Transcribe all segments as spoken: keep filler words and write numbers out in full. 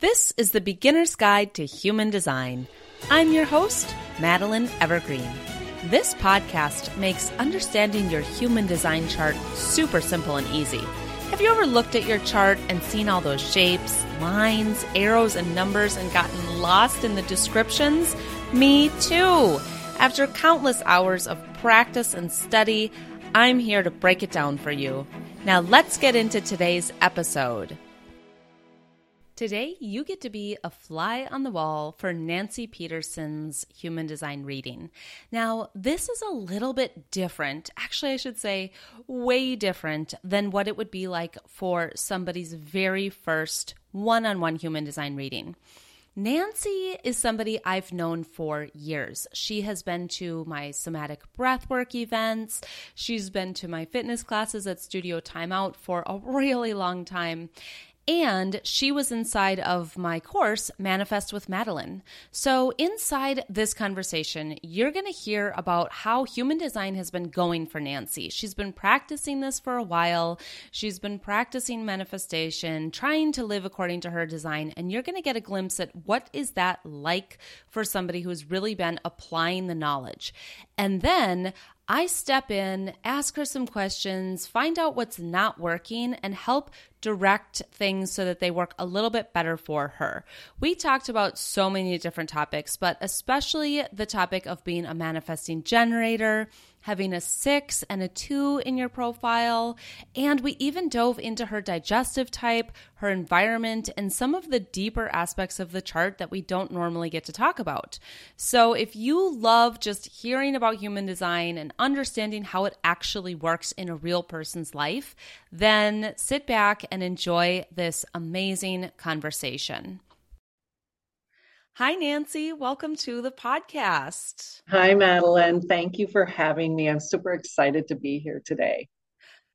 This is the Beginner's Guide to Human Design. I'm your host, Madeline Evergreen. This podcast makes understanding your human design chart super simple and easy. Have you ever looked at your chart and seen all those shapes, lines, arrows, and numbers and gotten lost in the descriptions? Me too. After countless hours of practice and study, I'm here to break it down for you. Now let's get into today's episode. Today, you get to be a fly on the wall for Nancy Peterson's Human Design reading. Now, this is a little bit different, actually I should say way different than what it would be like for somebody's very first one-on-one Human Design reading. Nancy is somebody I've known for years. She has been to my somatic breathwork events. She's been to my fitness classes at Studio Timeout for a really long time. And she was inside of my course, Manifest with Madeline. So inside this conversation, you're going to hear about how human design has been going for Nancy. She's been practicing this for a while. She's been practicing manifestation, trying to live according to her design. And you're going to get a glimpse at what is that like for somebody who's really been applying the knowledge. And then I step in, ask her some questions, find out what's not working, and help direct things so that they work a little bit better for her. We talked about so many different topics, but especially the topic of being a manifesting generator, having a six and a two in your profile, and we even dove into her digestive type, her environment, and some of the deeper aspects of the chart that we don't normally get to talk about. So if you love just hearing about human design and understanding how it actually works in a real person's life, then sit back and enjoy this amazing conversation. Hi, Nancy. Welcome to the podcast. Hi, Madeline. Thank you for having me. I'm super excited to be here today.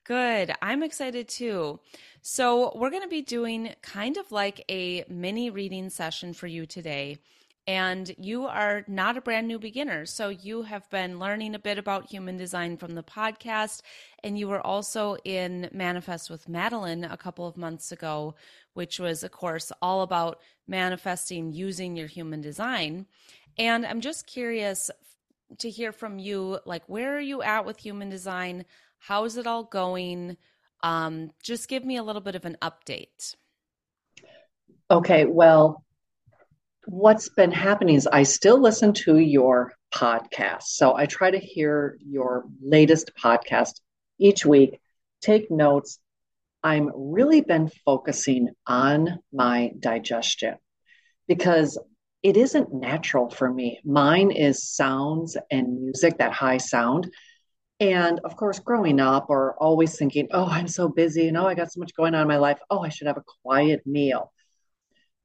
Good. I'm excited too. So we're going to be doing kind of like a mini reading session for you today. And you are not a brand new beginner. So you have been learning a bit about human design from the podcast. And you were also in Manifest with Madeline a couple of months ago, which was a course all about manifesting using your human design. And I'm just curious to hear from you, like, where are you at with human design? How's it all going? Um, just give me a little bit of an update. Okay, well, what's been happening is I still listen to your podcast. So I try to hear your latest podcast each week, take notes. I'm really been focusing on my digestion because it isn't natural for me. Mine is sounds and music, that high sound. And of course, growing up or always thinking, oh, I'm so busy. And oh, I got so much going on in my life. Oh, I should have a quiet meal.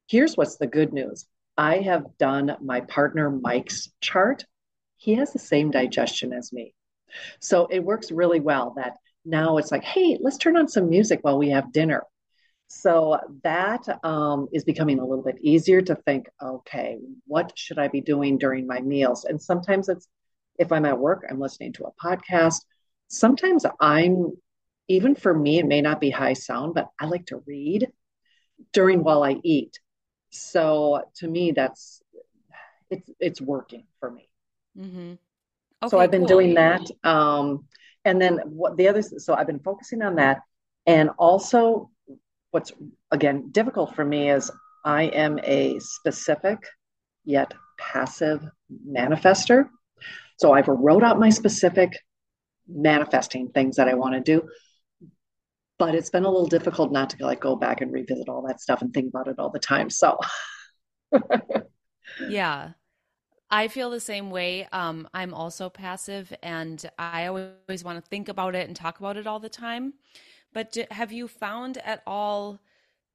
Here's what's the good news. I have done my partner Mike's chart. He has the same digestion as me. So it works really well that now it's like, hey, let's turn on some music while we have dinner. So that um, is becoming a little bit easier to think, okay, what should I be doing during my meals? And sometimes it's, if I'm at work, I'm listening to a podcast. Sometimes I'm, even for me, it may not be high sound, but I like to read during while I eat. So to me, that's, it's, it's working for me. Mm-hmm. Okay, so I've been cool. doing that. Um, and then what the other, so I've been focusing on that. And also what's again, difficult for me is I am a specific yet passive manifester. So I've wrote out my specific manifesting things that I want to do, but it's been a little difficult not to like go back and revisit all that stuff and think about it all the time. So yeah, I feel the same way. Um, I'm also passive and I always want to think about it and talk about it all the time. But do, have you found at all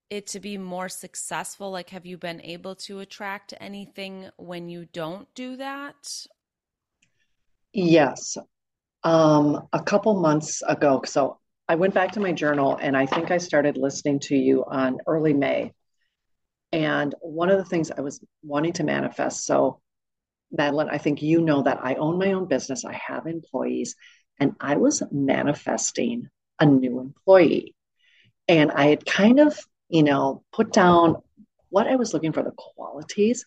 it to be more successful? Like, have you been able to attract anything when you don't do that? Yes. Um, a couple months ago. So I went back to my journal and I think I started listening to you on early May. And one of the things I was wanting to manifest. So Madeline, I think you know that I own my own business. I have employees and I was manifesting a new employee and I had kind of, you know, put down what I was looking for, the qualities.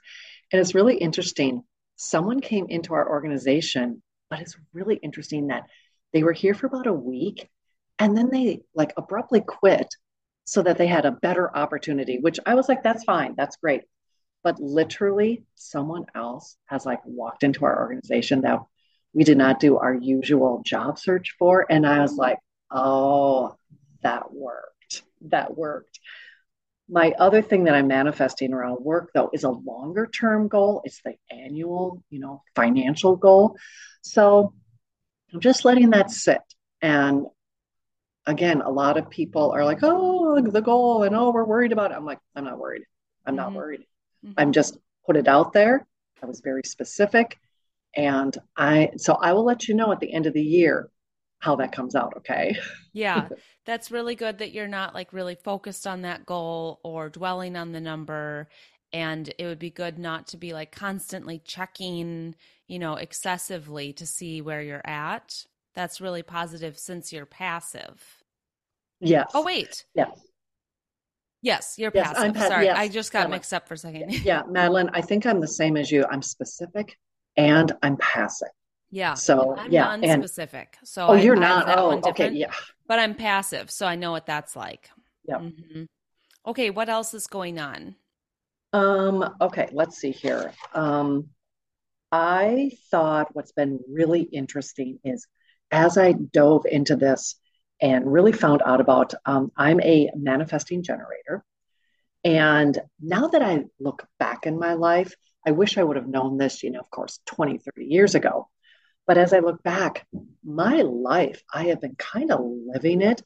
And it's really interesting. Someone came into our organization, but it's really interesting that they were here for about a week and then they like abruptly quit so that they had a better opportunity, which I was like, that's fine. That's great. But literally someone else has like walked into our organization that we did not do our usual job search for. And I was like, oh, that worked. That worked. My other thing that I'm manifesting around work, though, is a longer term goal. It's the annual, you know, financial goal. So I'm just letting that sit. And again, a lot of people are like, oh, the goal, and oh, we're worried about it. I'm like, I'm not worried. I'm not mm-hmm. worried. Mm-hmm. I'm just put it out there. I was very specific. And I, so I will let you know at the end of the year how that comes out. Okay. Yeah. That's really good that you're not like really focused on that goal or dwelling on the number. And it would be good not to be like constantly checking, you know, excessively to see where you're at. That's really positive since you're passive. Yes. Oh, wait. Yes. Yes. You're yes, passive. I'm pa- Sorry. Yes, I just got Madeline. mixed up for a second. Yeah. yeah. Madeline, I think I'm the same as you. I'm specific and I'm passive. Yeah. So I'm yeah, non-specific. And, so oh, I, you're I not. Oh, okay. Yeah. But I'm passive, so I know what that's like. Yeah. Mm-hmm. Okay. What else is going on? Um. Okay. Let's see here. Um. I thought what's been really interesting is as I dove into this and really found out about, um, I'm a manifesting generator, and now that I look back in my life, I wish I would have known this, you know, of course, twenty, thirty years ago. But as I look back, my life, I have been kind of living it,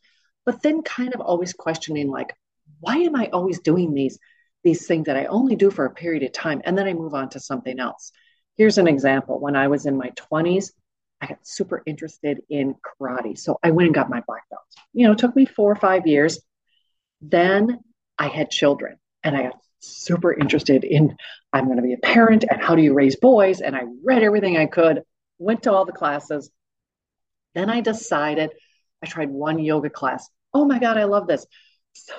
but then kind of always questioning, like, why am I always doing these, these things that I only do for a period of time? And then I move on to something else. Here's an example. When I was in my twenties, I got super interested in karate. So I went and got my black belt. You know, it took me four or five years. Then I had children and I got super interested in, I'm going to be a parent and how do you raise boys? And I read everything I could, went to all the classes. Then I decided, I tried one yoga class. Oh my God, I love this. So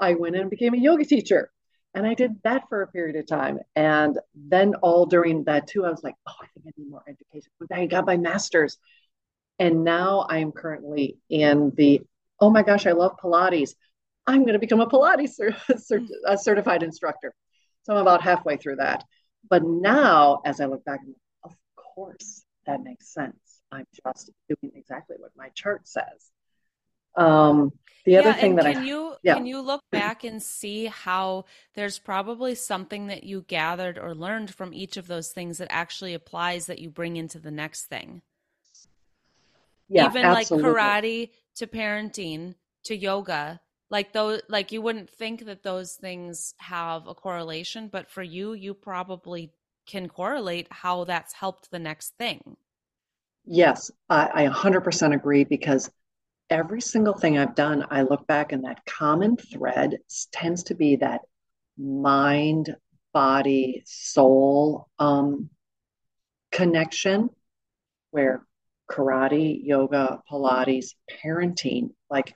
I went and became a yoga teacher and I did that for a period of time. And then all during that too, I was like, oh, I think I need more education. I got my master's. And now I'm currently in the, oh my gosh, I love Pilates. I'm going to become a Pilates cert- a certified instructor. So I'm about halfway through that. But now, as I look back, of course, that makes sense. I'm just doing exactly what my chart says. Um, the yeah, other thing that can I you, yeah. Can you look back and see how there's probably something that you gathered or learned from each of those things that actually applies that you bring into the next thing? Yeah, even absolutely. Like karate to parenting to yoga. Like those, like you wouldn't think that those things have a correlation, but for you, you probably can correlate how that's helped the next thing. Yes, I, I one hundred percent agree because every single thing I've done, I look back and that common thread tends to be that mind, body, soul um, connection where karate, yoga, Pilates, parenting, like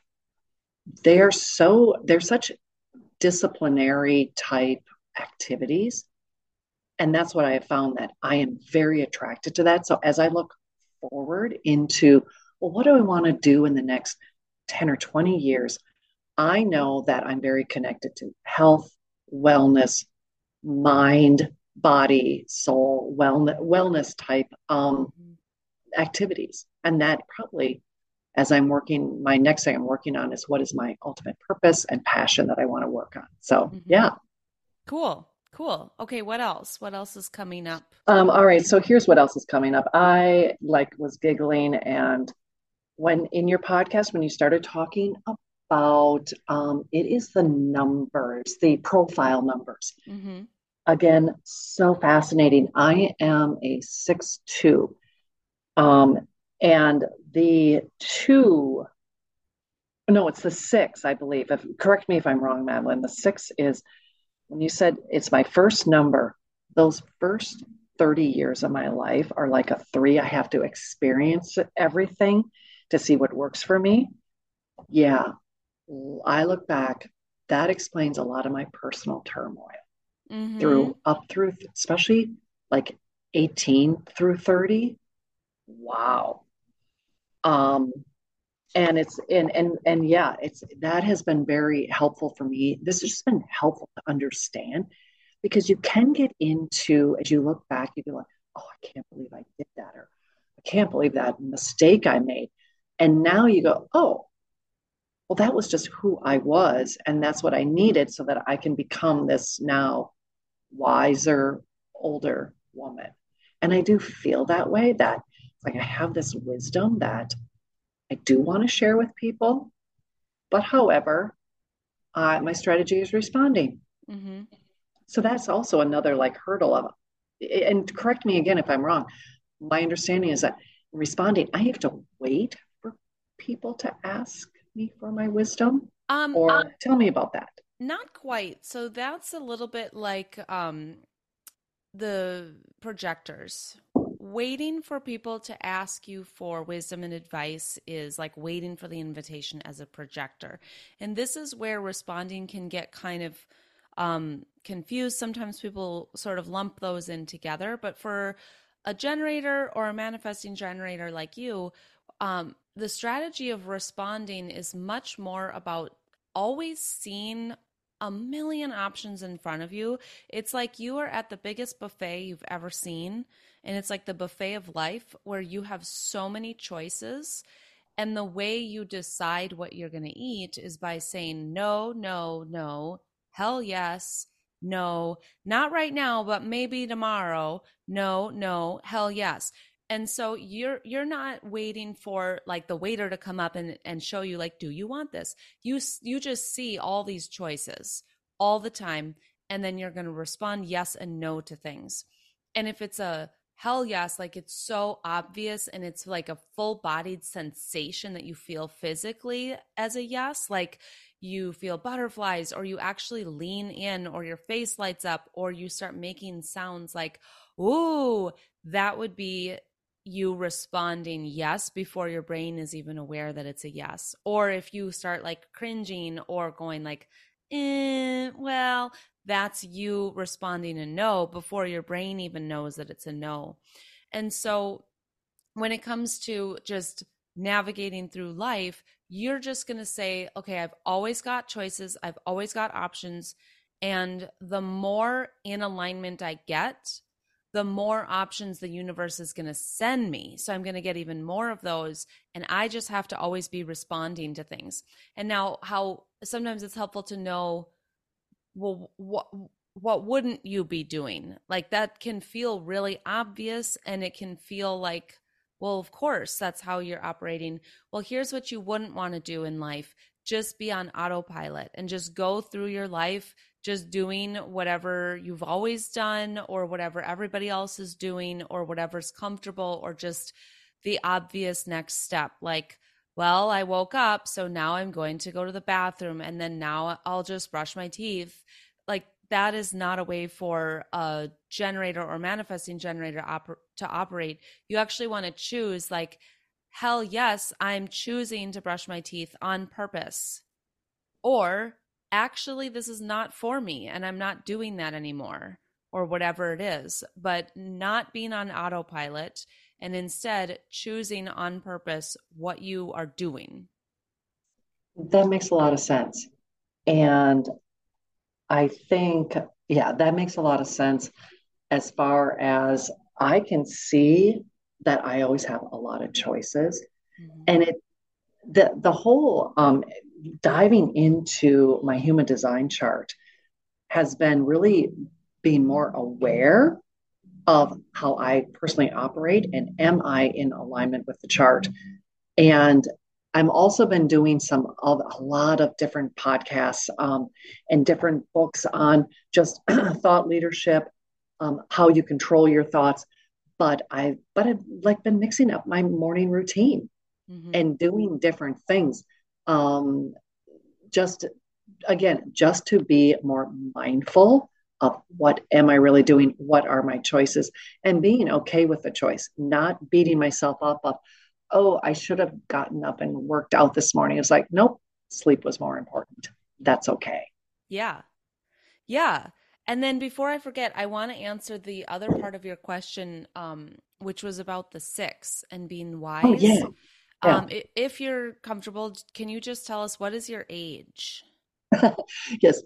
They're so, they're such disciplinary type activities. And that's what I have found that I am very attracted to that. So as I look forward into, well, what do I want to do in the next ten or twenty years? I know that I'm very connected to health, wellness, mind, body, soul, wellness, wellness type um, activities. And that probably as I'm working, my next thing I'm working on is what is my ultimate purpose and passion that I want to work on. So, mm-hmm. yeah. Cool. Cool. Okay. What else? What else is coming up? Um, all right. So here's what else is coming up. I like was giggling. And when in your podcast, when you started talking about, um, it is the numbers, the profile numbers. Mm-hmm. Again, so fascinating. I am a six two. Um, And the two, no, it's the six, I believe. If, correct me if I'm wrong, Madeline. The six is, when you said it's my first number, those first thirty years of my life are like a three. I have to experience everything to see what works for me. Yeah, I look back that explains a lot of my personal turmoil mm-hmm. through up through, especially like eighteen through thirty. Wow. Um, and it's, and, and, and yeah, it's, that has been very helpful for me. This has just been helpful to understand, because you can get into, as you look back, you go like, oh, I can't believe I did that. Or I can't believe that mistake I made. And now you go, oh, well, that was just who I was. And that's what I needed so that I can become this now wiser, older woman. And I do feel that way, that like I have this wisdom that I do want to share with people. But however, uh, my strategy is responding. Mm-hmm. So that's also another like hurdle of, and correct me again if I'm wrong. My understanding is that responding, I have to wait for people to ask me for my wisdom um, or um, tell me about that. Not quite. So that's a little bit like um, the projectors. Waiting for people to ask you for wisdom and advice is like waiting for the invitation as a projector. And this is where responding can get kind of um, confused. Sometimes people sort of lump those in together, but for a generator or a manifesting generator like you, um, the strategy of responding is much more about always seeing a million options in front of you. It's like you are at the biggest buffet you've ever seen. And it's like the buffet of life where you have so many choices. And the way you decide what you're going to eat is by saying, no, no, no, hell yes, no, not right now, but maybe tomorrow. No, no, hell yes. And so you're you're not waiting for like the waiter to come up and, and show you like, do you want this? You you just see all these choices all the time, and then you're going to respond yes and no to things. And if it's a hell yes, like it's so obvious and it's like a full-bodied sensation that you feel physically as a yes, like you feel butterflies or you actually lean in or your face lights up or you start making sounds like, ooh, that would be you responding yes before your brain is even aware that it's a yes. Or if you start like cringing or going like, eh, well, that's you responding a no before your brain even knows that it's a no. And so when it comes to just navigating through life, you're just going to say, okay, I've always got choices. I've always got options. And the more in alignment I get, the more options the universe is going to send me. So I'm going to get even more of those. And I just have to always be responding to things. And now how sometimes it's helpful to know, well, what, what wouldn't you be doing? Like that can feel really obvious and it can feel like, well, of course, that's how you're operating. Well, here's what you wouldn't want to do in life. Just be on autopilot and just go through your life, just doing whatever you've always done or whatever everybody else is doing or whatever's comfortable or just the obvious next step. Like, well, I woke up, so now I'm going to go to the bathroom and then now I'll just brush my teeth. Like that is not a way for a generator or manifesting generator oper- to operate. You actually want to choose like, hell yes, I'm choosing to brush my teeth on purpose. Or actually, this is not for me and I'm not doing that anymore or whatever it is, but not being on autopilot and instead choosing on purpose what you are doing. That makes a lot of sense. And I think, yeah, that makes a lot of sense as far as I can see that I always have a lot of choices. Mm-hmm. And it the the whole um, diving into my human design chart has been really being more aware of how I personally operate and am I in alignment with the chart. And I've also been doing some of a lot of different podcasts um, and different books on just thought leadership, um, how you control your thoughts. But I, but I've like been mixing up my morning routine mm-hmm. and doing different things. Um, just again, just to be more mindful of what am I really doing? What are my choices? And being okay with the choice, not beating myself up of, oh, I should have gotten up and worked out this morning. It's like, nope, sleep was more important. That's okay. Yeah. Yeah. And then before I forget, I want to answer the other part of your question, um, which was about the six and being wise. Oh, yeah. Yeah. Um, if you're comfortable, can you just tell us what is your age? Yes,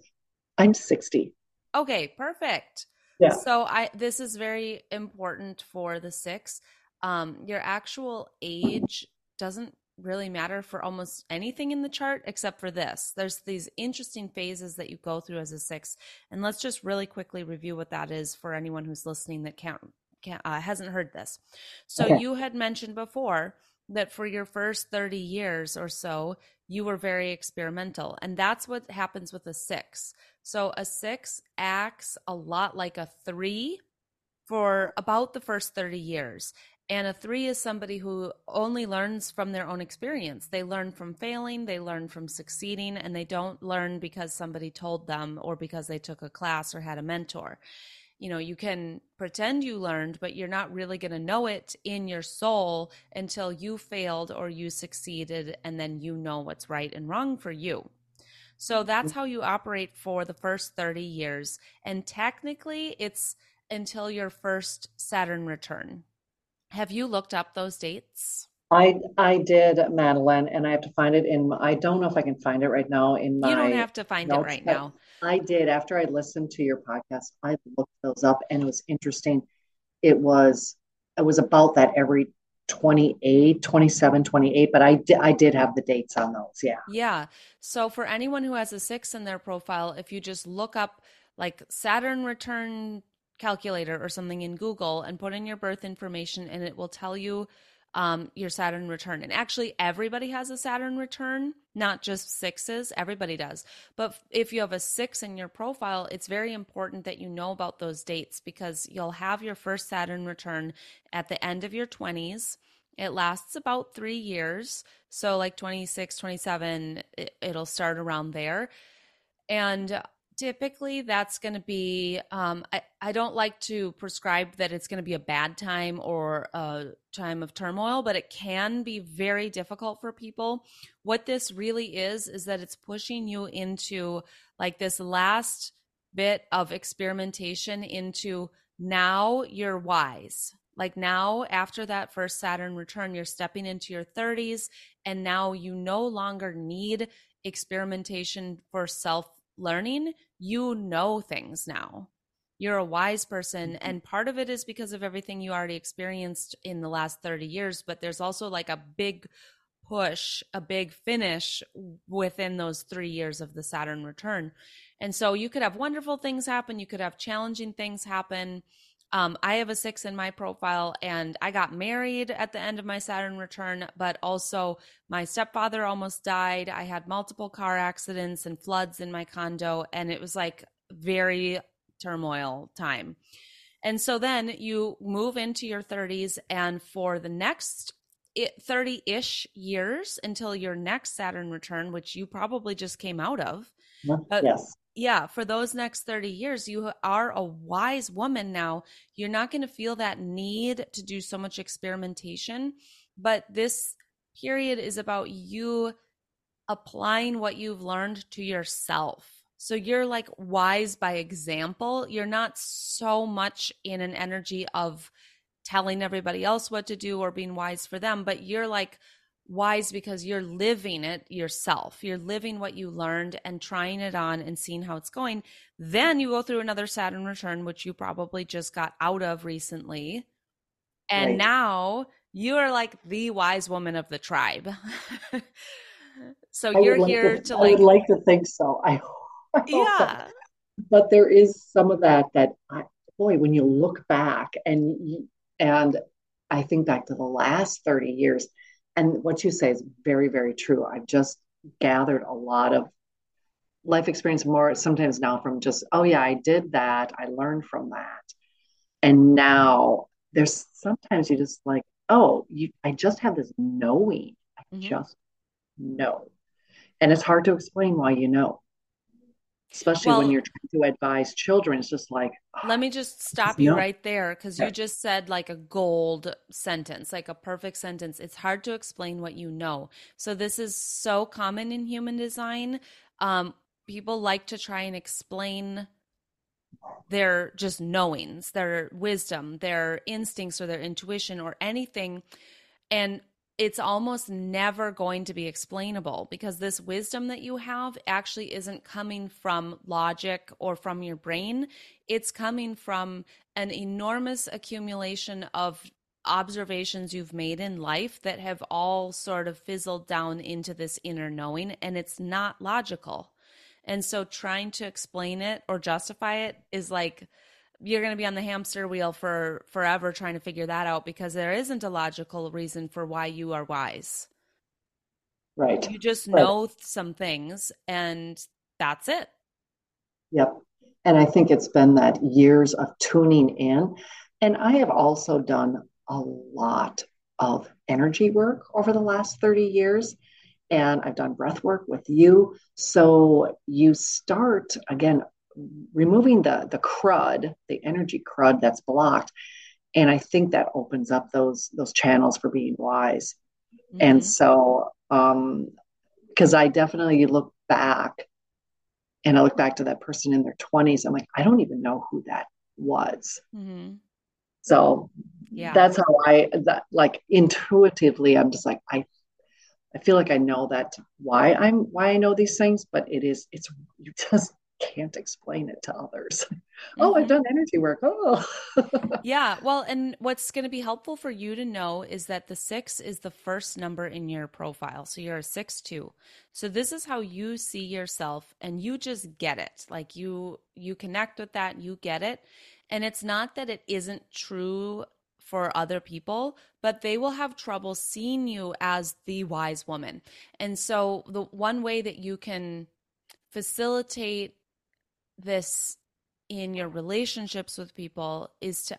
I'm sixty. Okay, perfect. Yeah. So I, this is very important for the six. Um, your actual age doesn't really matter for almost anything in the chart except for this. There's these interesting phases that you go through as a six. And let's just really quickly review what that is for anyone who's listening that can't, can't uh, hasn't heard this. So okay. You had mentioned before that for your first thirty years or so, you were very experimental. And that's what happens with a six. So a six acts a lot like a three for about the first thirty years. And a three is somebody who only learns from their own experience. They learn from failing, they learn from succeeding, and they don't learn because somebody told them or because they took a class or had a mentor. You know, you can pretend you learned, but you're not really going to know it in your soul until you failed or you succeeded, and then you know what's right and wrong for you. So that's how you operate for the first thirty years. And technically, it's until your first Saturn return. Have you looked up those dates? I I did, Madeline, and I have to find it in, I don't know if I can find it right now in my. You don't have to find notes, it right now. I did. After I listened to your podcast, I looked those up, and it was interesting. It was, it was about that every twenty-eight, twenty-seven, twenty-eight, but I did, I did have the dates on those. Yeah. Yeah. So for anyone who has a six in their profile, if you just look up like Saturn return calculator or something in Google and put in your birth information, and it will tell you um, your Saturn return. And actually everybody has a Saturn return, not just sixes, everybody does. But if you have a six in your profile, it's very important that you know about those dates, because you'll have your first Saturn return at the end of your twenties. It lasts about three years. So like twenty-six, twenty-seven, it, it'll start around there. And typically that's going to be, um, I, I don't like to prescribe that it's going to be a bad time or a time of turmoil, but it can be very difficult for people. What this really is, is that it's pushing you into like this last bit of experimentation into now you're wise. Like now, after that first Saturn return, you're stepping into your thirties, and now you no longer need experimentation for self-learning. You know things now. You're a wise person. And part of it is because of everything you already experienced in the last thirty years. But there's also like a big push, a big finish within those three years of the Saturn return. And so you could have wonderful things happen. You could have challenging things happen. Um, I have a six in my profile, and I got married at the end of my Saturn return, but also my stepfather almost died. I had multiple car accidents and floods in my condo, and it was like very turmoil time. And so then you move into your thirties, and for the next thirty-ish years until your next Saturn return, which you probably just came out of. But yes. Yeah, for those next thirty years, you are a wise woman now. You're not going to feel that need to do so much experimentation, but this period is about you applying what you've learned to yourself. So you're like wise by example. You're not so much in an energy of telling everybody else what to do or being wise for them, but you're like wise because you're living it yourself. You're living what you learned and trying it on and seeing how it's going. Then you go through another Saturn return, which you probably just got out of recently. And right. Now you are like the wise woman of the tribe. So I you're like here to, to like, I would like to think so. I, I yeah. That. But there is some of that, that I, boy, when you look back and, and I think back to the last thirty years, and what you say is very, very true. I've just gathered a lot of life experience more sometimes now from just, oh yeah, I did that. I learned from that. And now there's sometimes you just like, oh, you, I just have this knowing. I mm-hmm. just know. And it's hard to explain why you know. Especially well, when you're trying to advise children, it's just like. Oh, let me just stop you no. right there, because yeah. you just said like a gold sentence, like a perfect sentence. It's hard to explain what you know. So this is so common in human design. Um, people like to try and explain their just knowings, their wisdom, their instincts or their intuition or anything. And it's almost never going to be explainable because this wisdom that you have actually isn't coming from logic or from your brain. It's coming from an enormous accumulation of observations you've made in life that have all sort of fizzled down into this inner knowing, and it's not logical. And so trying to explain it or justify it is like, you're going to be on the hamster wheel for forever trying to figure that out, because there isn't a logical reason for why you are wise. Right. You just know right. some things, and that's it. Yep. And I think it's been that years of tuning in. And I have also done a lot of energy work over the last thirty years. And I've done breath work with you. So you start, again, removing the the crud, the energy crud that's blocked. And I think that opens up those those channels for being wise. Mm-hmm. And so, um, because I definitely look back, and I look back to that person in their twenties. I'm like, I don't even know who that was. Mm-hmm. So yeah. that's how I, that, like intuitively, I'm just like, I I feel like I know that why I'm, why I know these things, but it is, it's, you just can't explain it to others. Mm-hmm. Oh, I've done energy work. Oh yeah. Well, and what's going to be helpful for you to know is that the six is the first number in your profile. So you're a six, two. So this is how you see yourself, and you just get it. Like you, you connect with that, you get it. And it's not that it isn't true for other people, but they will have trouble seeing you as the wise woman. And so the one way that you can facilitate this in your relationships with people is to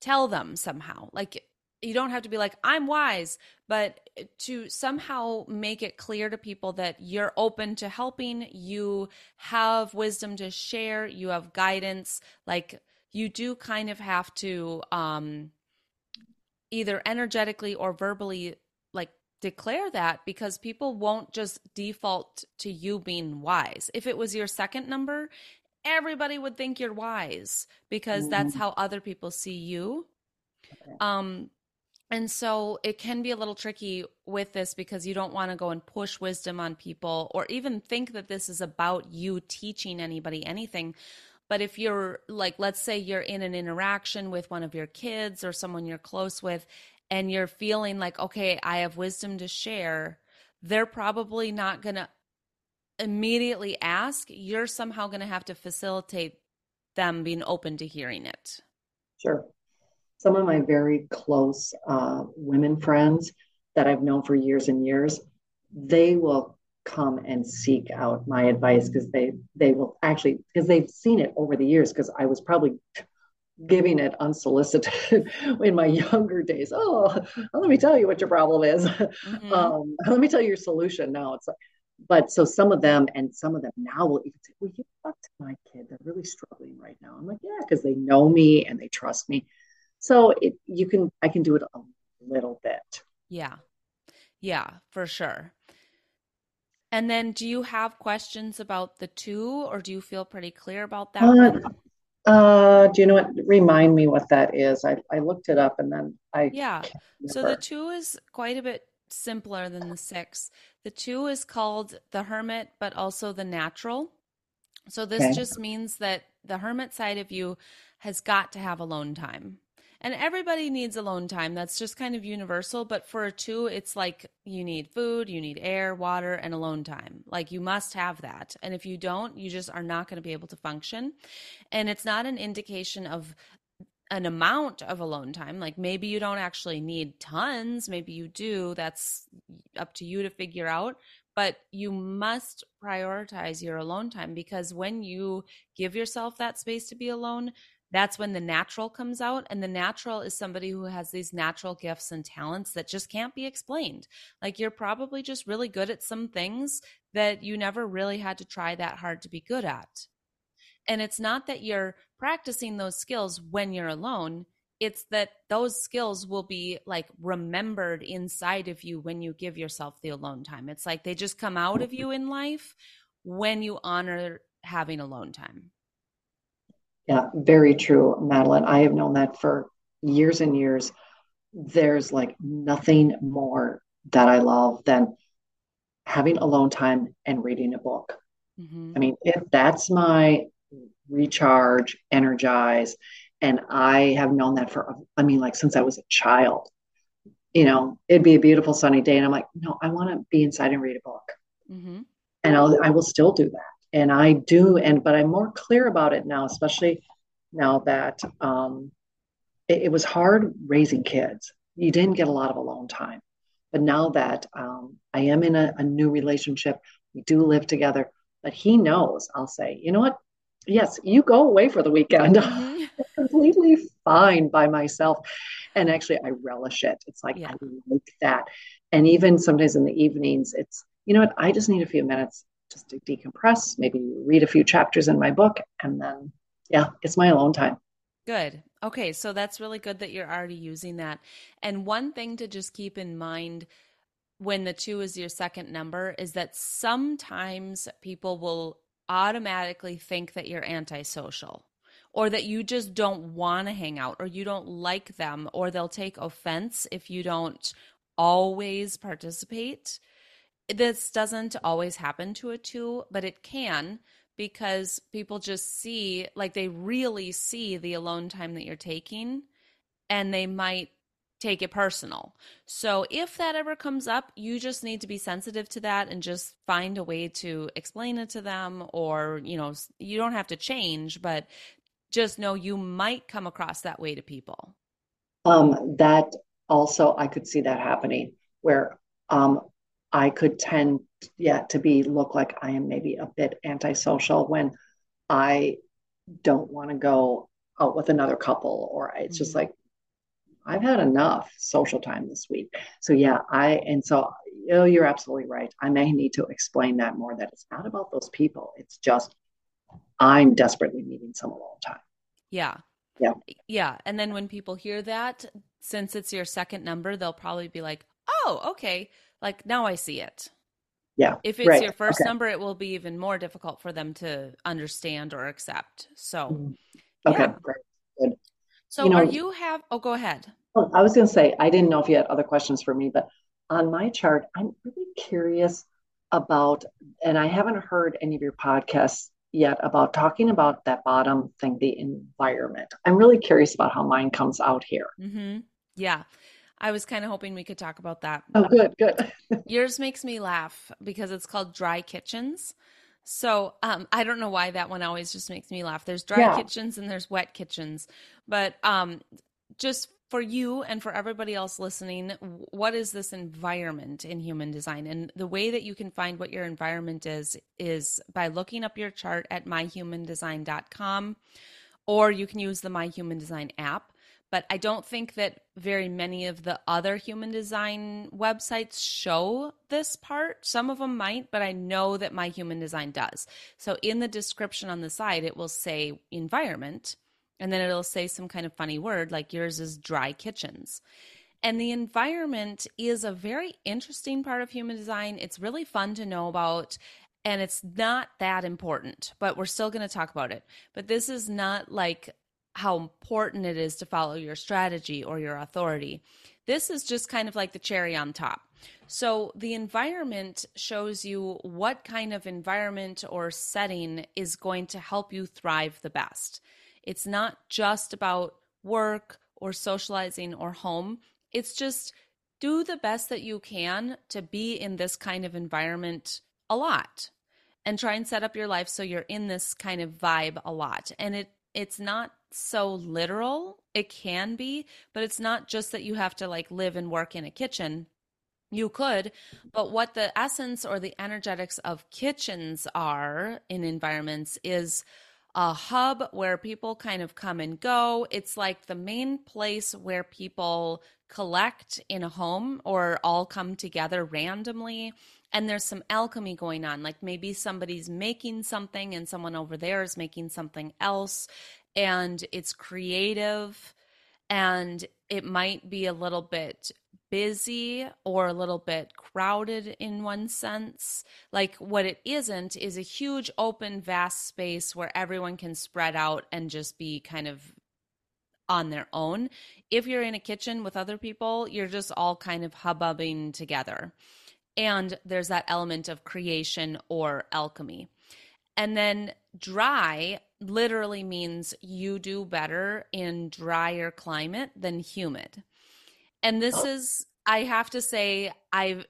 tell them somehow. Like, you don't have to be like, I'm wise, but to somehow make it clear to people that you're open to helping, you have wisdom to share, you have guidance. Like, you do kind of have to um, either energetically or verbally like declare that, because people won't just default to you being wise. If it was your second number, everybody would think you're wise, because mm-hmm. that's how other people see you. Um, and so it can be a little tricky with this, because you don't want to go and push wisdom on people or even think that this is about you teaching anybody anything. But if you're like, let's say you're in an interaction with one of your kids or someone you're close with, and you're feeling like, okay, I have wisdom to share, they're probably not going to immediately ask. You're somehow going to have to facilitate them being open to hearing it. Sure. Some of my very close uh, women friends that I've known for years and years, they will come and seek out my advice, because they they will actually, because they've seen it over the years, because I was probably giving it unsolicited in my younger days. Oh, let me tell you what your problem is. Mm-hmm. Um, let me tell you your solution now. It's like, but so some of them, and some of them now will even say, well, you talked to my kid, they're really struggling right now. I'm like, yeah, because they know me and they trust me. So it, you can, I can do it a little bit. Yeah. Yeah, for sure. And then do you have questions about the two, or do you feel pretty clear about that? Uh, uh, do you know what? Remind me what that is. I, I looked it up and then I Yeah. So the two is quite a bit simpler than the six. The two is called the hermit, but also the natural. So this okay. just means that the hermit side of you has got to have alone time. And everybody needs alone time. That's just kind of universal. But for a two, it's like you need food, you need air, water, and alone time. Like you must have that. And if you don't, you just are not going to be able to function. And it's not an indication of an amount of alone time. Like maybe you don't actually need tons. Maybe you do. That's up to you to figure out. But you must prioritize your alone time, because when you give yourself that space to be alone, that's when the natural comes out. And the natural is somebody who has these natural gifts and talents that just can't be explained. Like you're probably just really good at some things that you never really had to try that hard to be good at. And it's not that you're practicing those skills when you're alone. it's that those skills will be like remembered inside of you when you give yourself the alone time. It's like they just come out of you in life when you honor having alone time. Yeah, very true, Madeline. I have known that for years and years. There's like nothing more that I love than having alone time and reading a book. Mm-hmm. I mean, if that's my recharge, energize, and I have known that for, I mean, like since I was a child, you know, it'd be a beautiful sunny day. And I'm like, no, I want to be inside and read a book. Mm-hmm. And I'll, I will still do that. And I do. And, but I'm more clear about it now, especially now that um, it, it was hard raising kids. You didn't get a lot of alone time, but now that um, I am in a, a new relationship, we do live together, but he knows, I'll say, you know what? Yes, you go away for the weekend. Mm-hmm. It's completely fine by myself. And actually, I relish it. It's like, yeah. I like that. And even sometimes in the evenings, it's, you know what? I just need a few minutes just to decompress, maybe read a few chapters in my book. And then, yeah, it's my alone time. Good. Okay. So that's really good that you're already using that. And one thing to just keep in mind when the two is your second number is that sometimes people will automatically think that you're antisocial or that you just don't want to hang out or you don't like them, or they'll take offense if you don't always participate. This doesn't always happen to a two, but it can, because people just see, like they really see the alone time that you're taking and they might take it personal. So if that ever comes up, you just need to be sensitive to that and just find a way to explain it to them, or, you know, you don't have to change, but just know you might come across that way to people. Um, that also, I could see that happening where um, I could tend yeah, to be, look like I am maybe a bit antisocial when I don't want to go out with another couple, or it's mm-hmm. just like, I've had enough social time this week. So yeah, I, and so you know, you're absolutely right. I may need to explain that more, that it's not about those people. It's just, I'm desperately needing some alone time. Yeah. Yeah. Yeah. And then when people hear that, since it's your second number, they'll probably be like, oh, okay. Like now I see it. Yeah. If it's right. your first okay. number, it will be even more difficult for them to understand or accept. So okay. yeah. Great. Good. So you know, are you have, oh, go ahead. I was going to say, I didn't know if you had other questions for me, but on my chart, I'm really curious about, and I haven't heard any of your podcasts yet about talking about that bottom thing, the environment. I'm really curious about how mine comes out here. Mm-hmm. Yeah. I was kind of hoping we could talk about that. Oh, good, good. Yours makes me laugh because it's called Dry Kitchens. So um, I don't know why that one always just makes me laugh. There's dry yeah. kitchens and there's wet kitchens. But um, just for you and for everybody else listening, what is this environment in human design? And the way that you can find what your environment is, is by looking up your chart at my human design dot com, or you can use the My Human Design app. But I don't think that very many of the other human design websites show this part. Some of them might, but I know that My Human Design does. So in the description on the side, it will say environment, and then it'll say some kind of funny word, like yours is dry kitchens. And the environment is a very interesting part of human design. It's really fun to know about. And it's not that important, but we're still going to talk about it. But this is not like how important it is to follow your strategy or your authority. This is just kind of like the cherry on top. So the environment shows you what kind of environment or setting is going to help you thrive the best. It's not just about work or socializing or home. It's just do the best that you can to be in this kind of environment a lot, and try and set up your life so you're in this kind of vibe a lot. And it it's not so literal. It can be, but it's not just that you have to like live and work in a kitchen. You could, but what the essence or the energetics of kitchens are in environments is a hub where people kind of come and go. It's like the main place where people collect in a home or all come together randomly. And there's some alchemy going on. Like maybe somebody's making something and someone over there is making something else. And it's creative. and it might be a little bit busy or a little bit crowded in one sense. Like what it isn't is a huge, open, vast space where everyone can spread out and just be kind of on their own. If you're in a kitchen with other people, you're just all kind of hubbubbing together. And there's that element of creation or alchemy. And then dry literally means you do better in drier climate than humid. And this is, I have to say, I've,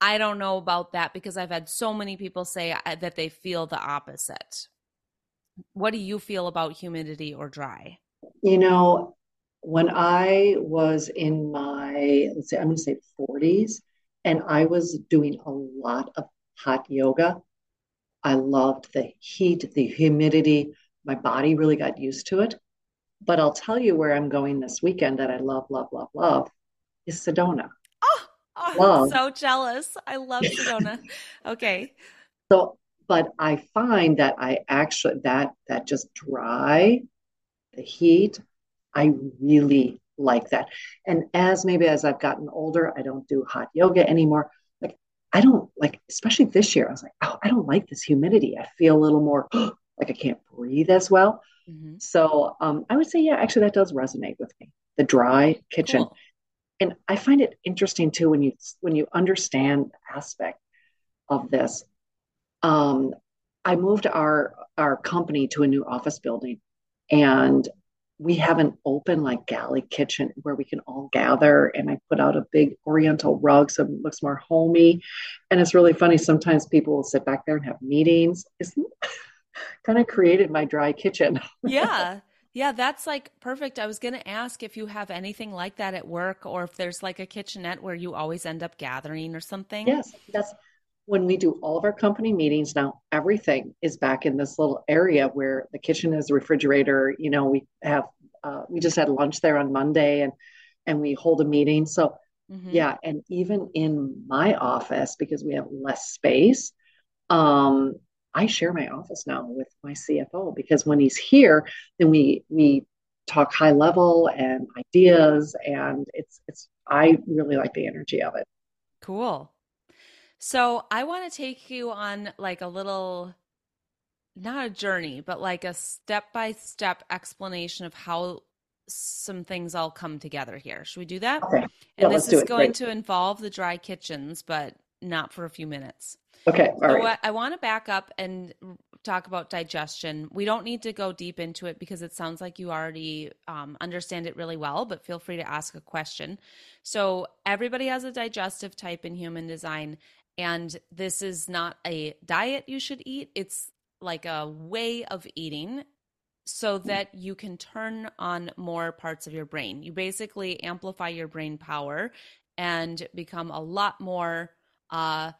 I don't know about that because I've had so many people say that they feel the opposite. What do you feel about humidity or dry? You know, when I was in my, let's say, I'm going to say forties, and I was doing a lot of hot yoga. I loved the heat, the humidity. My body really got used to it. But I'll tell you where I'm going this weekend that I love, love, love, love is Sedona. Oh, oh I'm so jealous. I love Sedona. Okay. So, but I find that I actually, that, that just dry, the heat, I really like that. And as maybe as I've gotten older, I don't do hot yoga anymore. Like I don't like, especially this year, I was like, oh, I don't like this humidity. I feel a little more like I can't breathe as well. Mm-hmm. So um, I would say, yeah, actually that does resonate with me. The dry kitchen. Cool. And I find it interesting too, when you, when you understand the aspect of this, um, I moved our, our company to a new office building, and we have an open like galley kitchen where we can all gather, and I put out a big oriental rug so it looks more homey. And it's really funny. Sometimes people will sit back there and have meetings. It's kind of created my dry kitchen. Yeah. Yeah. That's like perfect. I was going to ask if you have anything like that at work, or if there's like a kitchenette where you always end up gathering or something. Yes. That's when we do all of our company meetings now, everything is back in this little area where the kitchen is the refrigerator. You know, we have, uh, we just had lunch there on Monday, and, and we hold a meeting. So mm-hmm. yeah. And even in my office, because we have less space, um, I share my office now with my C F O, because when he's here, then we, we talk high level and ideas, and it's, it's, I really like the energy of it. Cool. So I want to take you on like a little, not a journey, but like a step-by-step explanation of how some things all come together here. Should we do that? Okay. And yeah, this is going Great. to involve the dry kitchens, but not for a few minutes. Okay. All so right. I, I want to back up and talk about digestion. We don't need to go deep into it because it sounds like you already um, understand it really well, but feel free to ask a question. So everybody has a digestive type in human design, and this is not a diet you should eat. It's like a way of eating so that you can turn on more parts of your brain. You basically amplify your brain power and become a lot more uh,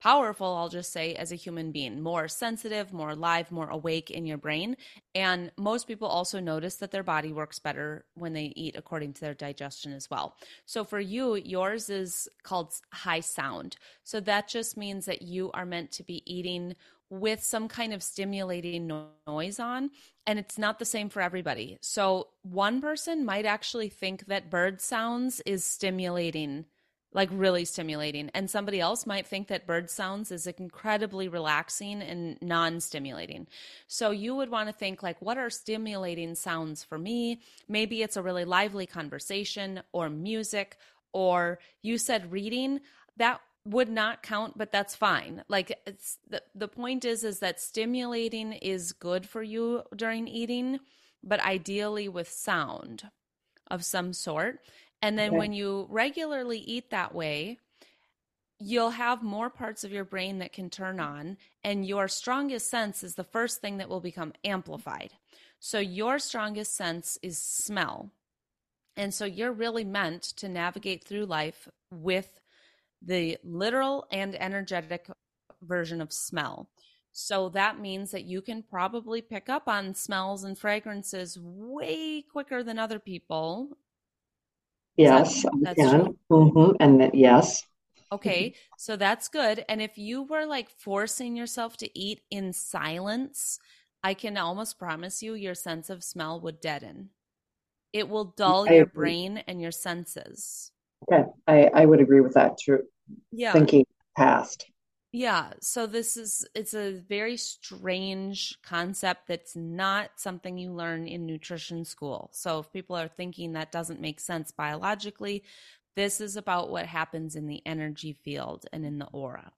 powerful, I'll just say, as a human being, more sensitive, more alive, more awake in your brain. And most people also notice that their body works better when they eat according to their digestion as well. So for you, yours is called high sound. So that just means that you are meant to be eating with some kind of stimulating noise on, and it's not the same for everybody. So one person might actually think that bird sounds is stimulating, like really stimulating. And somebody else might think that bird sounds is incredibly relaxing and non-stimulating. So you would want to think like, what are stimulating sounds for me? Maybe it's a really lively conversation or music, or you said reading. That would not count, but that's fine. Like it's, the, the point is, is that stimulating is good for you during eating, but ideally with sound of some sort. And then okay. when you regularly eat that way, you'll have more parts of your brain that can turn on, and your strongest sense is the first thing that will become amplified. So your strongest sense is smell. And so you're really meant to navigate through life with the literal and energetic version of smell. So that means that you can probably pick up on smells and fragrances way quicker than other people. Yes, I can. Mm-hmm. And that, yes. Okay, so that's good. And if you were like forcing yourself to eat in silence, I can almost promise you your sense of smell would deaden. It will dull I your agree. brain and your senses. Okay. I, I would agree with that too. Yeah. Thinking past. Yeah. So this is, it's a very strange concept. That's not something you learn in nutrition school. So if people are thinking that doesn't make sense biologically, this is about what happens in the energy field and in the aura.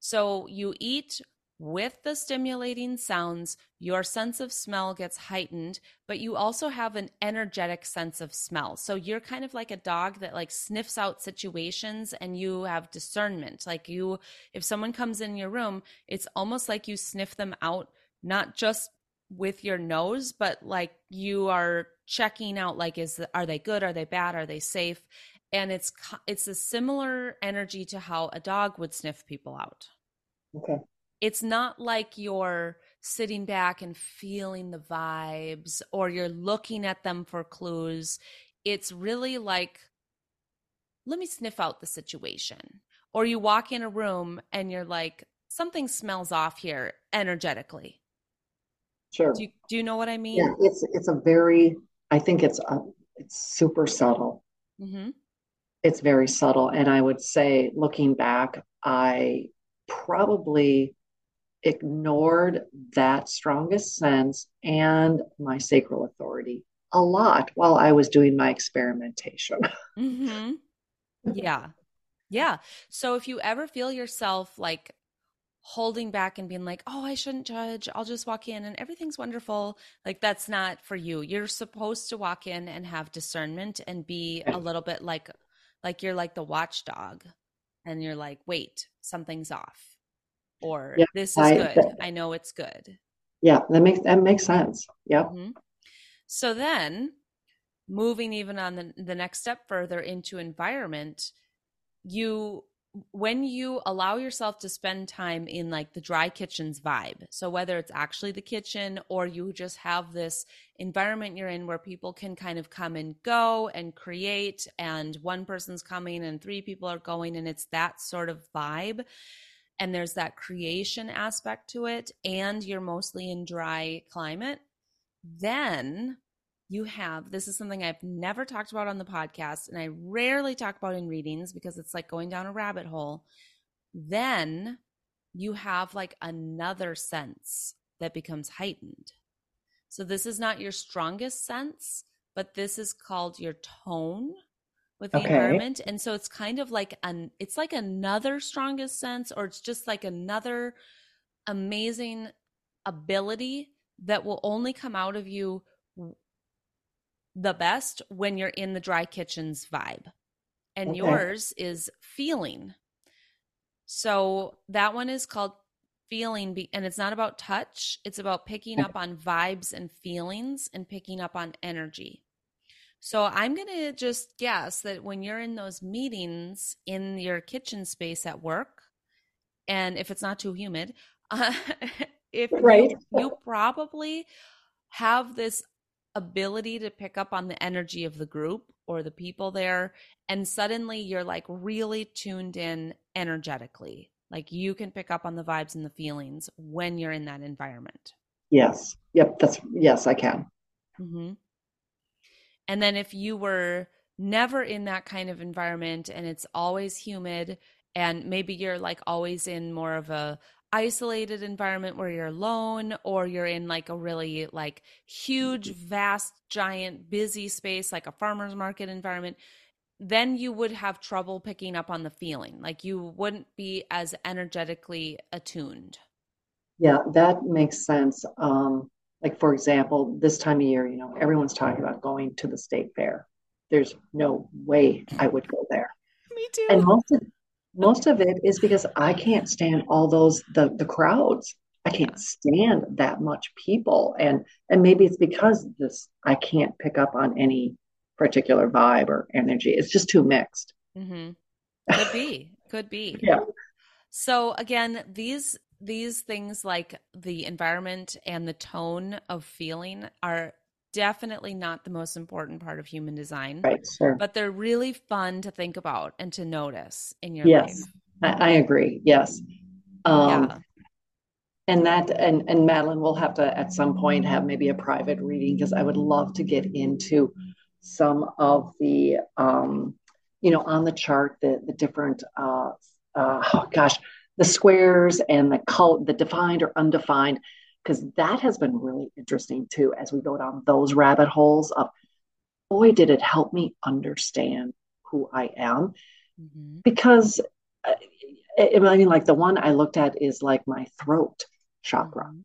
So you eat with the stimulating sounds, your sense of smell gets heightened, but you also have an energetic sense of smell. So you're kind of like a dog that like sniffs out situations, and you have discernment. Like you, if someone comes in your room, it's almost like you sniff them out, not just with your nose, but like you are checking out, like, is, are they good? Are they bad? Are they safe? And it's, it's a similar energy to how a dog would sniff people out. Okay. It's not like you're sitting back and feeling the vibes, or you're looking at them for clues. It's really like, let me sniff out the situation. Or you walk in a room and you're like, something smells off here energetically. Sure. Do you, do you know what I mean? Yeah, it's it's a very, I think it's a, it's super subtle. Mm-hmm. It's very subtle. And I would say, looking back, I probably ignored that strongest sense and my sacral authority a lot while I was doing my experimentation. Mm-hmm. Yeah. Yeah. So if you ever feel yourself like holding back and being like, oh, I shouldn't judge, I'll just walk in and everything's wonderful, like that's not for you. You're supposed to walk in and have discernment and be a little bit like, like you're like the watchdog. And you're like, wait, something's off, or yeah, this is I, good. That, I know it's good. Yeah, that makes that makes sense. Yeah. Mm-hmm. So then, moving even on the, the next step further into environment, you when you allow yourself to spend time in like the dry kitchen's vibe. So whether it's actually the kitchen, or you just have this environment you're in where people can kind of come and go and create, and one person's coming and three people are going, and it's that sort of vibe. And there's that creation aspect to it. And you're mostly in dry climate. Then you have, this is something I've never talked about on the podcast, and I rarely talk about in readings because it's like going down a rabbit hole. Then you have like another sense that becomes heightened. So this is not your strongest sense, but this is called your tone with the okay. environment. And so it's kind of like an, it's like another strongest sense, or it's just like another amazing ability that will only come out of you the best when you're in the dry kitchen's vibe. And okay. yours is feeling. So that one is called feeling, be- and it's not about touch. It's about picking okay. up on vibes and feelings, and picking up on energy. So I'm going to just guess that when you're in those meetings in your kitchen space at work, and if it's not too humid, uh, if right. you, you probably have this ability to pick up on the energy of the group or the people there, and suddenly you're like really tuned in energetically. Like you can pick up on the vibes and the feelings when you're in that environment. Yes. Yep. That's yes, I can. Mm-hmm. And then if you were never in that kind of environment, and it's always humid, and maybe you're like always in more of a isolated environment where you're alone, or you're in like a really like huge, vast, giant, busy space, like a farmer's market environment, then you would have trouble picking up on the feeling. Like you wouldn't be as energetically attuned. Yeah, that makes sense. Um, like for example, this time of year, you know, everyone's talking about going to the state fair. There's no way I would go there. Me too. And most of Most of it is because I can't stand all those, the, the crowds. I can't stand that much people. And, and maybe it's because this, I can't pick up on any particular vibe or energy. It's just too mixed. Mm-hmm. Could be, could be. Yeah. So again, these, these things like the environment and the tone of feeling are definitely not the most important part of human design, right, sure. but they're really fun to think about and to notice in your yes, life. I, I agree. Yes. Um, yeah. And that, and, and Madeline, we'll have to at some point have maybe a private reading, because I would love to get into some of the, um, you know, on the chart, the, the different, uh, uh, oh gosh, the squares and the color, the defined or undefined, because that has been really interesting too, as we go down those rabbit holes of, boy, did it help me understand who I am. Mm-hmm. Because uh, I mean, like the one I looked at is like my throat chakra, mm-hmm.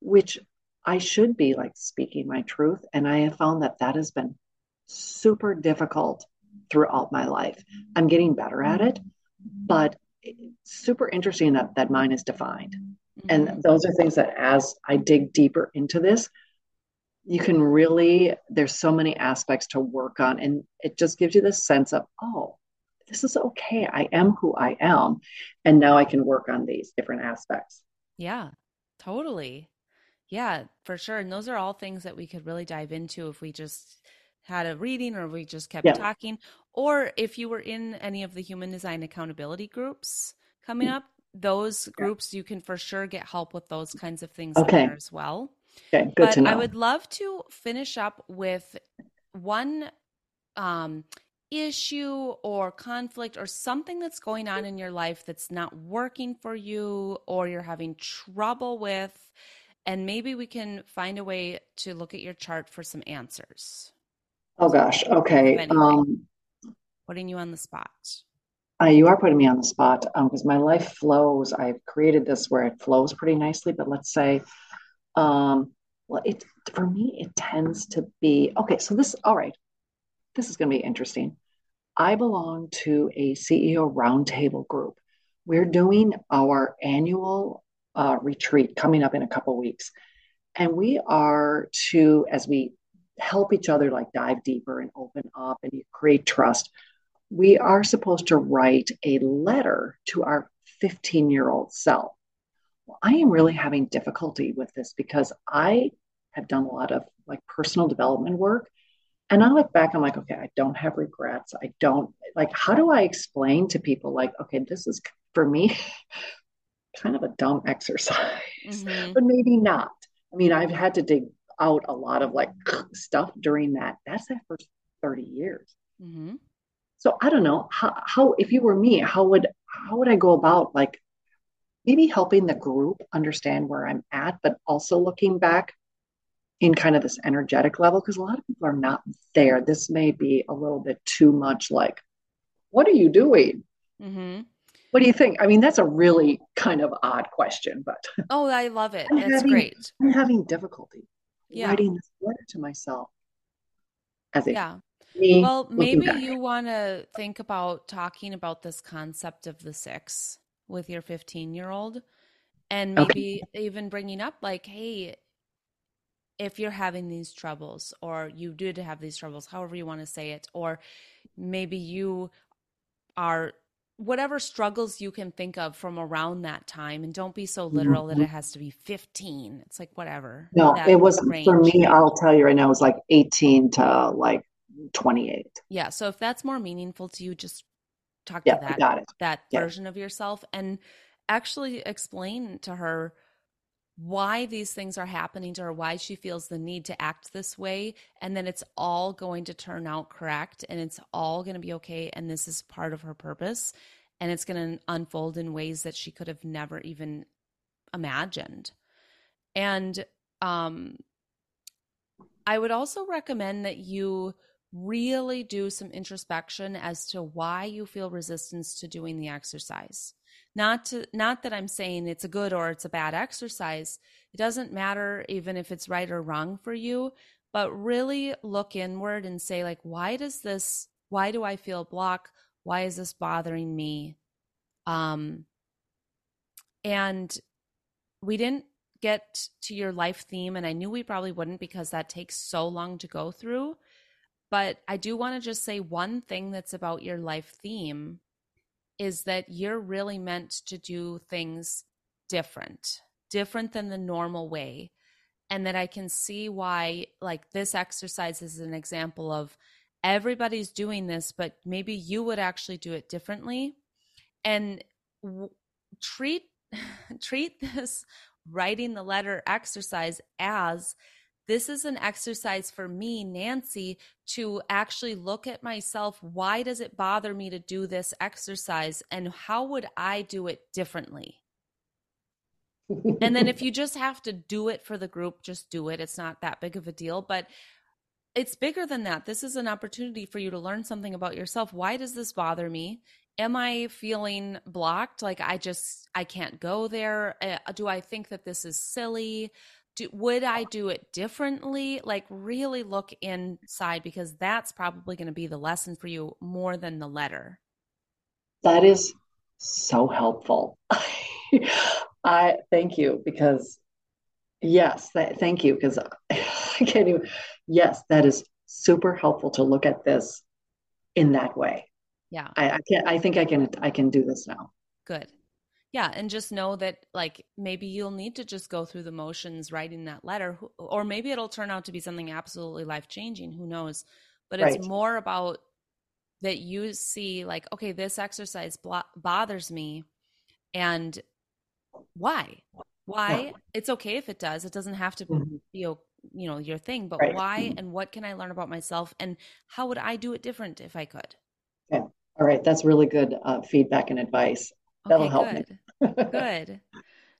which I should be like speaking my truth. And I have found that that has been super difficult throughout my life. I'm getting better at it, but it's super interesting that, that mine is defined. Mm-hmm. And those are things that as I dig deeper into this, you can really, there's so many aspects to work on. And it just gives you this sense of, oh, this is okay. I am who I am. And now I can work on these different aspects. Yeah, totally. Yeah, for sure. And those are all things that we could really dive into if we just had a reading or we just kept yeah. talking, or if you were in any of the human design accountability groups coming up, those groups, you can for sure get help with those kinds of things okay. there as well. Okay, good but to know. I would love to finish up with one um, issue or conflict or something that's going on in your life that's not working for you or you're having trouble with. And maybe we can find a way to look at your chart for some answers. Oh gosh. Okay. Um, putting you on the spot. Uh, you are putting me on the spot because um, my life flows. I've created this where it flows pretty nicely, but let's say, um, well, it, for me, it tends to be, okay. So this, all right, this is going to be interesting. I belong to a C E O roundtable group. We're doing our annual Uh, retreat coming up in a couple weeks. And we are to, as we help each other, like dive deeper and open up and create trust, we are supposed to write a letter to our fifteen year old self. Well, I am really having difficulty with this because I have done a lot of like personal development work. And I look back, I'm like, okay, I don't have regrets. I don't like, how do I explain to people like, okay, this is for me, kind of a dumb exercise, mm-hmm. but maybe not. I mean, I've had to dig out a lot of like stuff during that. That's that first thirty years. Mm-hmm. So I don't know how, how, if you were me, how would, how would I go about like maybe helping the group understand where I'm at, but also looking back in kind of this energetic level? Cause a lot of people are not there. This may be a little bit too much. Like, what are you doing? Mm-hmm. What do you think? I mean, that's a really kind of odd question, but. Oh, I love it. I'm that's having, great. I'm having difficulty yeah. writing this letter to myself. As a yeah. Well, maybe back. You want to think about talking about this concept of the six with your fifteen year old and maybe okay. even bringing up like, hey, if you're having these troubles or you did have these troubles, however you want to say it, or maybe you are whatever struggles you can think of from around that time, and don't be so literal mm-hmm. that it has to be fifteen. It's like, whatever. No, it was range. For me, I'll tell you right now, it was like eighteen to like twenty-eight. Yeah. So if that's more meaningful to you, just talk yeah, to that, got it. that yeah. version of yourself and actually explain to her why these things are happening to her, why she feels the need to act this way. And then it's all going to turn out correct and it's all going to be okay. And this is part of her purpose and it's going to unfold in ways that she could have never even imagined. And, um, I would also recommend that you really do some introspection as to why you feel resistance to doing the exercise. Not to, not that I'm saying it's a good or it's a bad exercise. It doesn't matter even if it's right or wrong for you, but really look inward and say like, why does this, why do I feel block? Why is this bothering me? Um, and we didn't get to your life theme, and I knew we probably wouldn't because that takes so long to go through, but I do want to just say one thing that's about your life theme is that you're really meant to do things different, different than the normal way. And that I can see why, like this exercise is an example of everybody's doing this, but maybe you would actually do it differently. And w- treat, treat this writing the letter exercise as this is an exercise for me, Nancy, to actually look at myself. Why does it bother me to do this exercise? And how would I do it differently? And then if you just have to do it for the group, just do it. It's not that big of a deal, but it's bigger than that. This is an opportunity for you to learn something about yourself. Why does this bother me? Am I feeling blocked? Like I just, I can't go there. Do I think that this is silly? Do, would I do it differently? Like really look inside, because that's probably going to be the lesson for you more than the letter. That is so helpful. I thank you because yes, th- thank you. Cause I can't even, yes, that is super helpful to look at this in that way. Yeah. I, I can't, I think I can, I can do this now. Good. Yeah. And just know that like, maybe you'll need to just go through the motions writing that letter, or maybe it'll turn out to be something absolutely life-changing. Who knows? But it's right. More about that you see like, okay, this exercise blo- bothers me. And why, why yeah. It's okay if it does, it doesn't have to mm-hmm. be, you know, your thing, but right. why mm-hmm. and what can I learn about myself and how would I do it different if I could? Yeah. Okay. All right. That's really good uh, feedback and advice. That'll okay, help good. me. Good.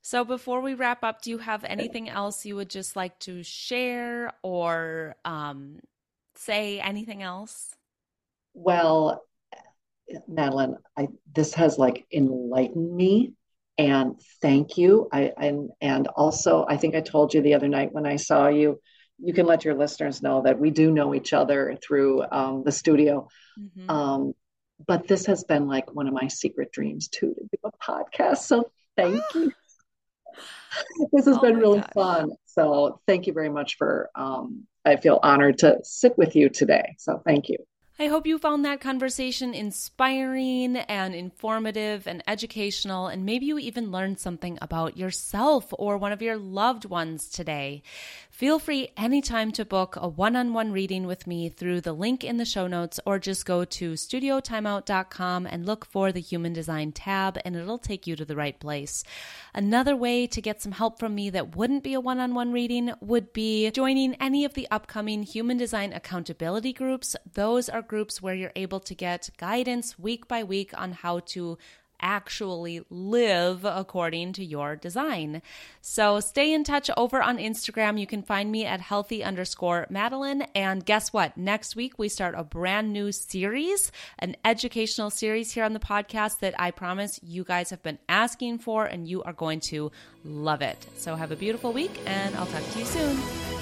So before we wrap up, do you have anything else you would just like to share or um, say anything else? Well, Madeline, I, this has like enlightened me, and thank you. I, I and also, I think I told you the other night when I saw you, you can let your listeners know that we do know each other through um, the studio. Mm-hmm. Um, But this has been like one of my secret dreams too, to do a podcast. So thank you. This has oh been really God. fun. So thank you very much for, um, I feel honored to sit with you today. So thank you. I hope you found that conversation inspiring and informative and educational, and maybe you even learned something about yourself or one of your loved ones today. Feel free anytime to book a one-on-one reading with me through the link in the show notes, or just go to studio timeout dot com and look for the Human Design tab, and it'll take you to the right place. Another way to get some help from me that wouldn't be a one-on-one reading would be joining any of the upcoming Human Design accountability groups. Those are groups where you're able to get guidance week by week on how to actually live according to your design. So stay in touch over on Instagram. You can find me at healthy underscore Madeline. And guess what? Next week, we start a brand new series, an educational series here on the podcast that I promise you guys have been asking for, and you are going to love it. So have a beautiful week, and I'll talk to you soon.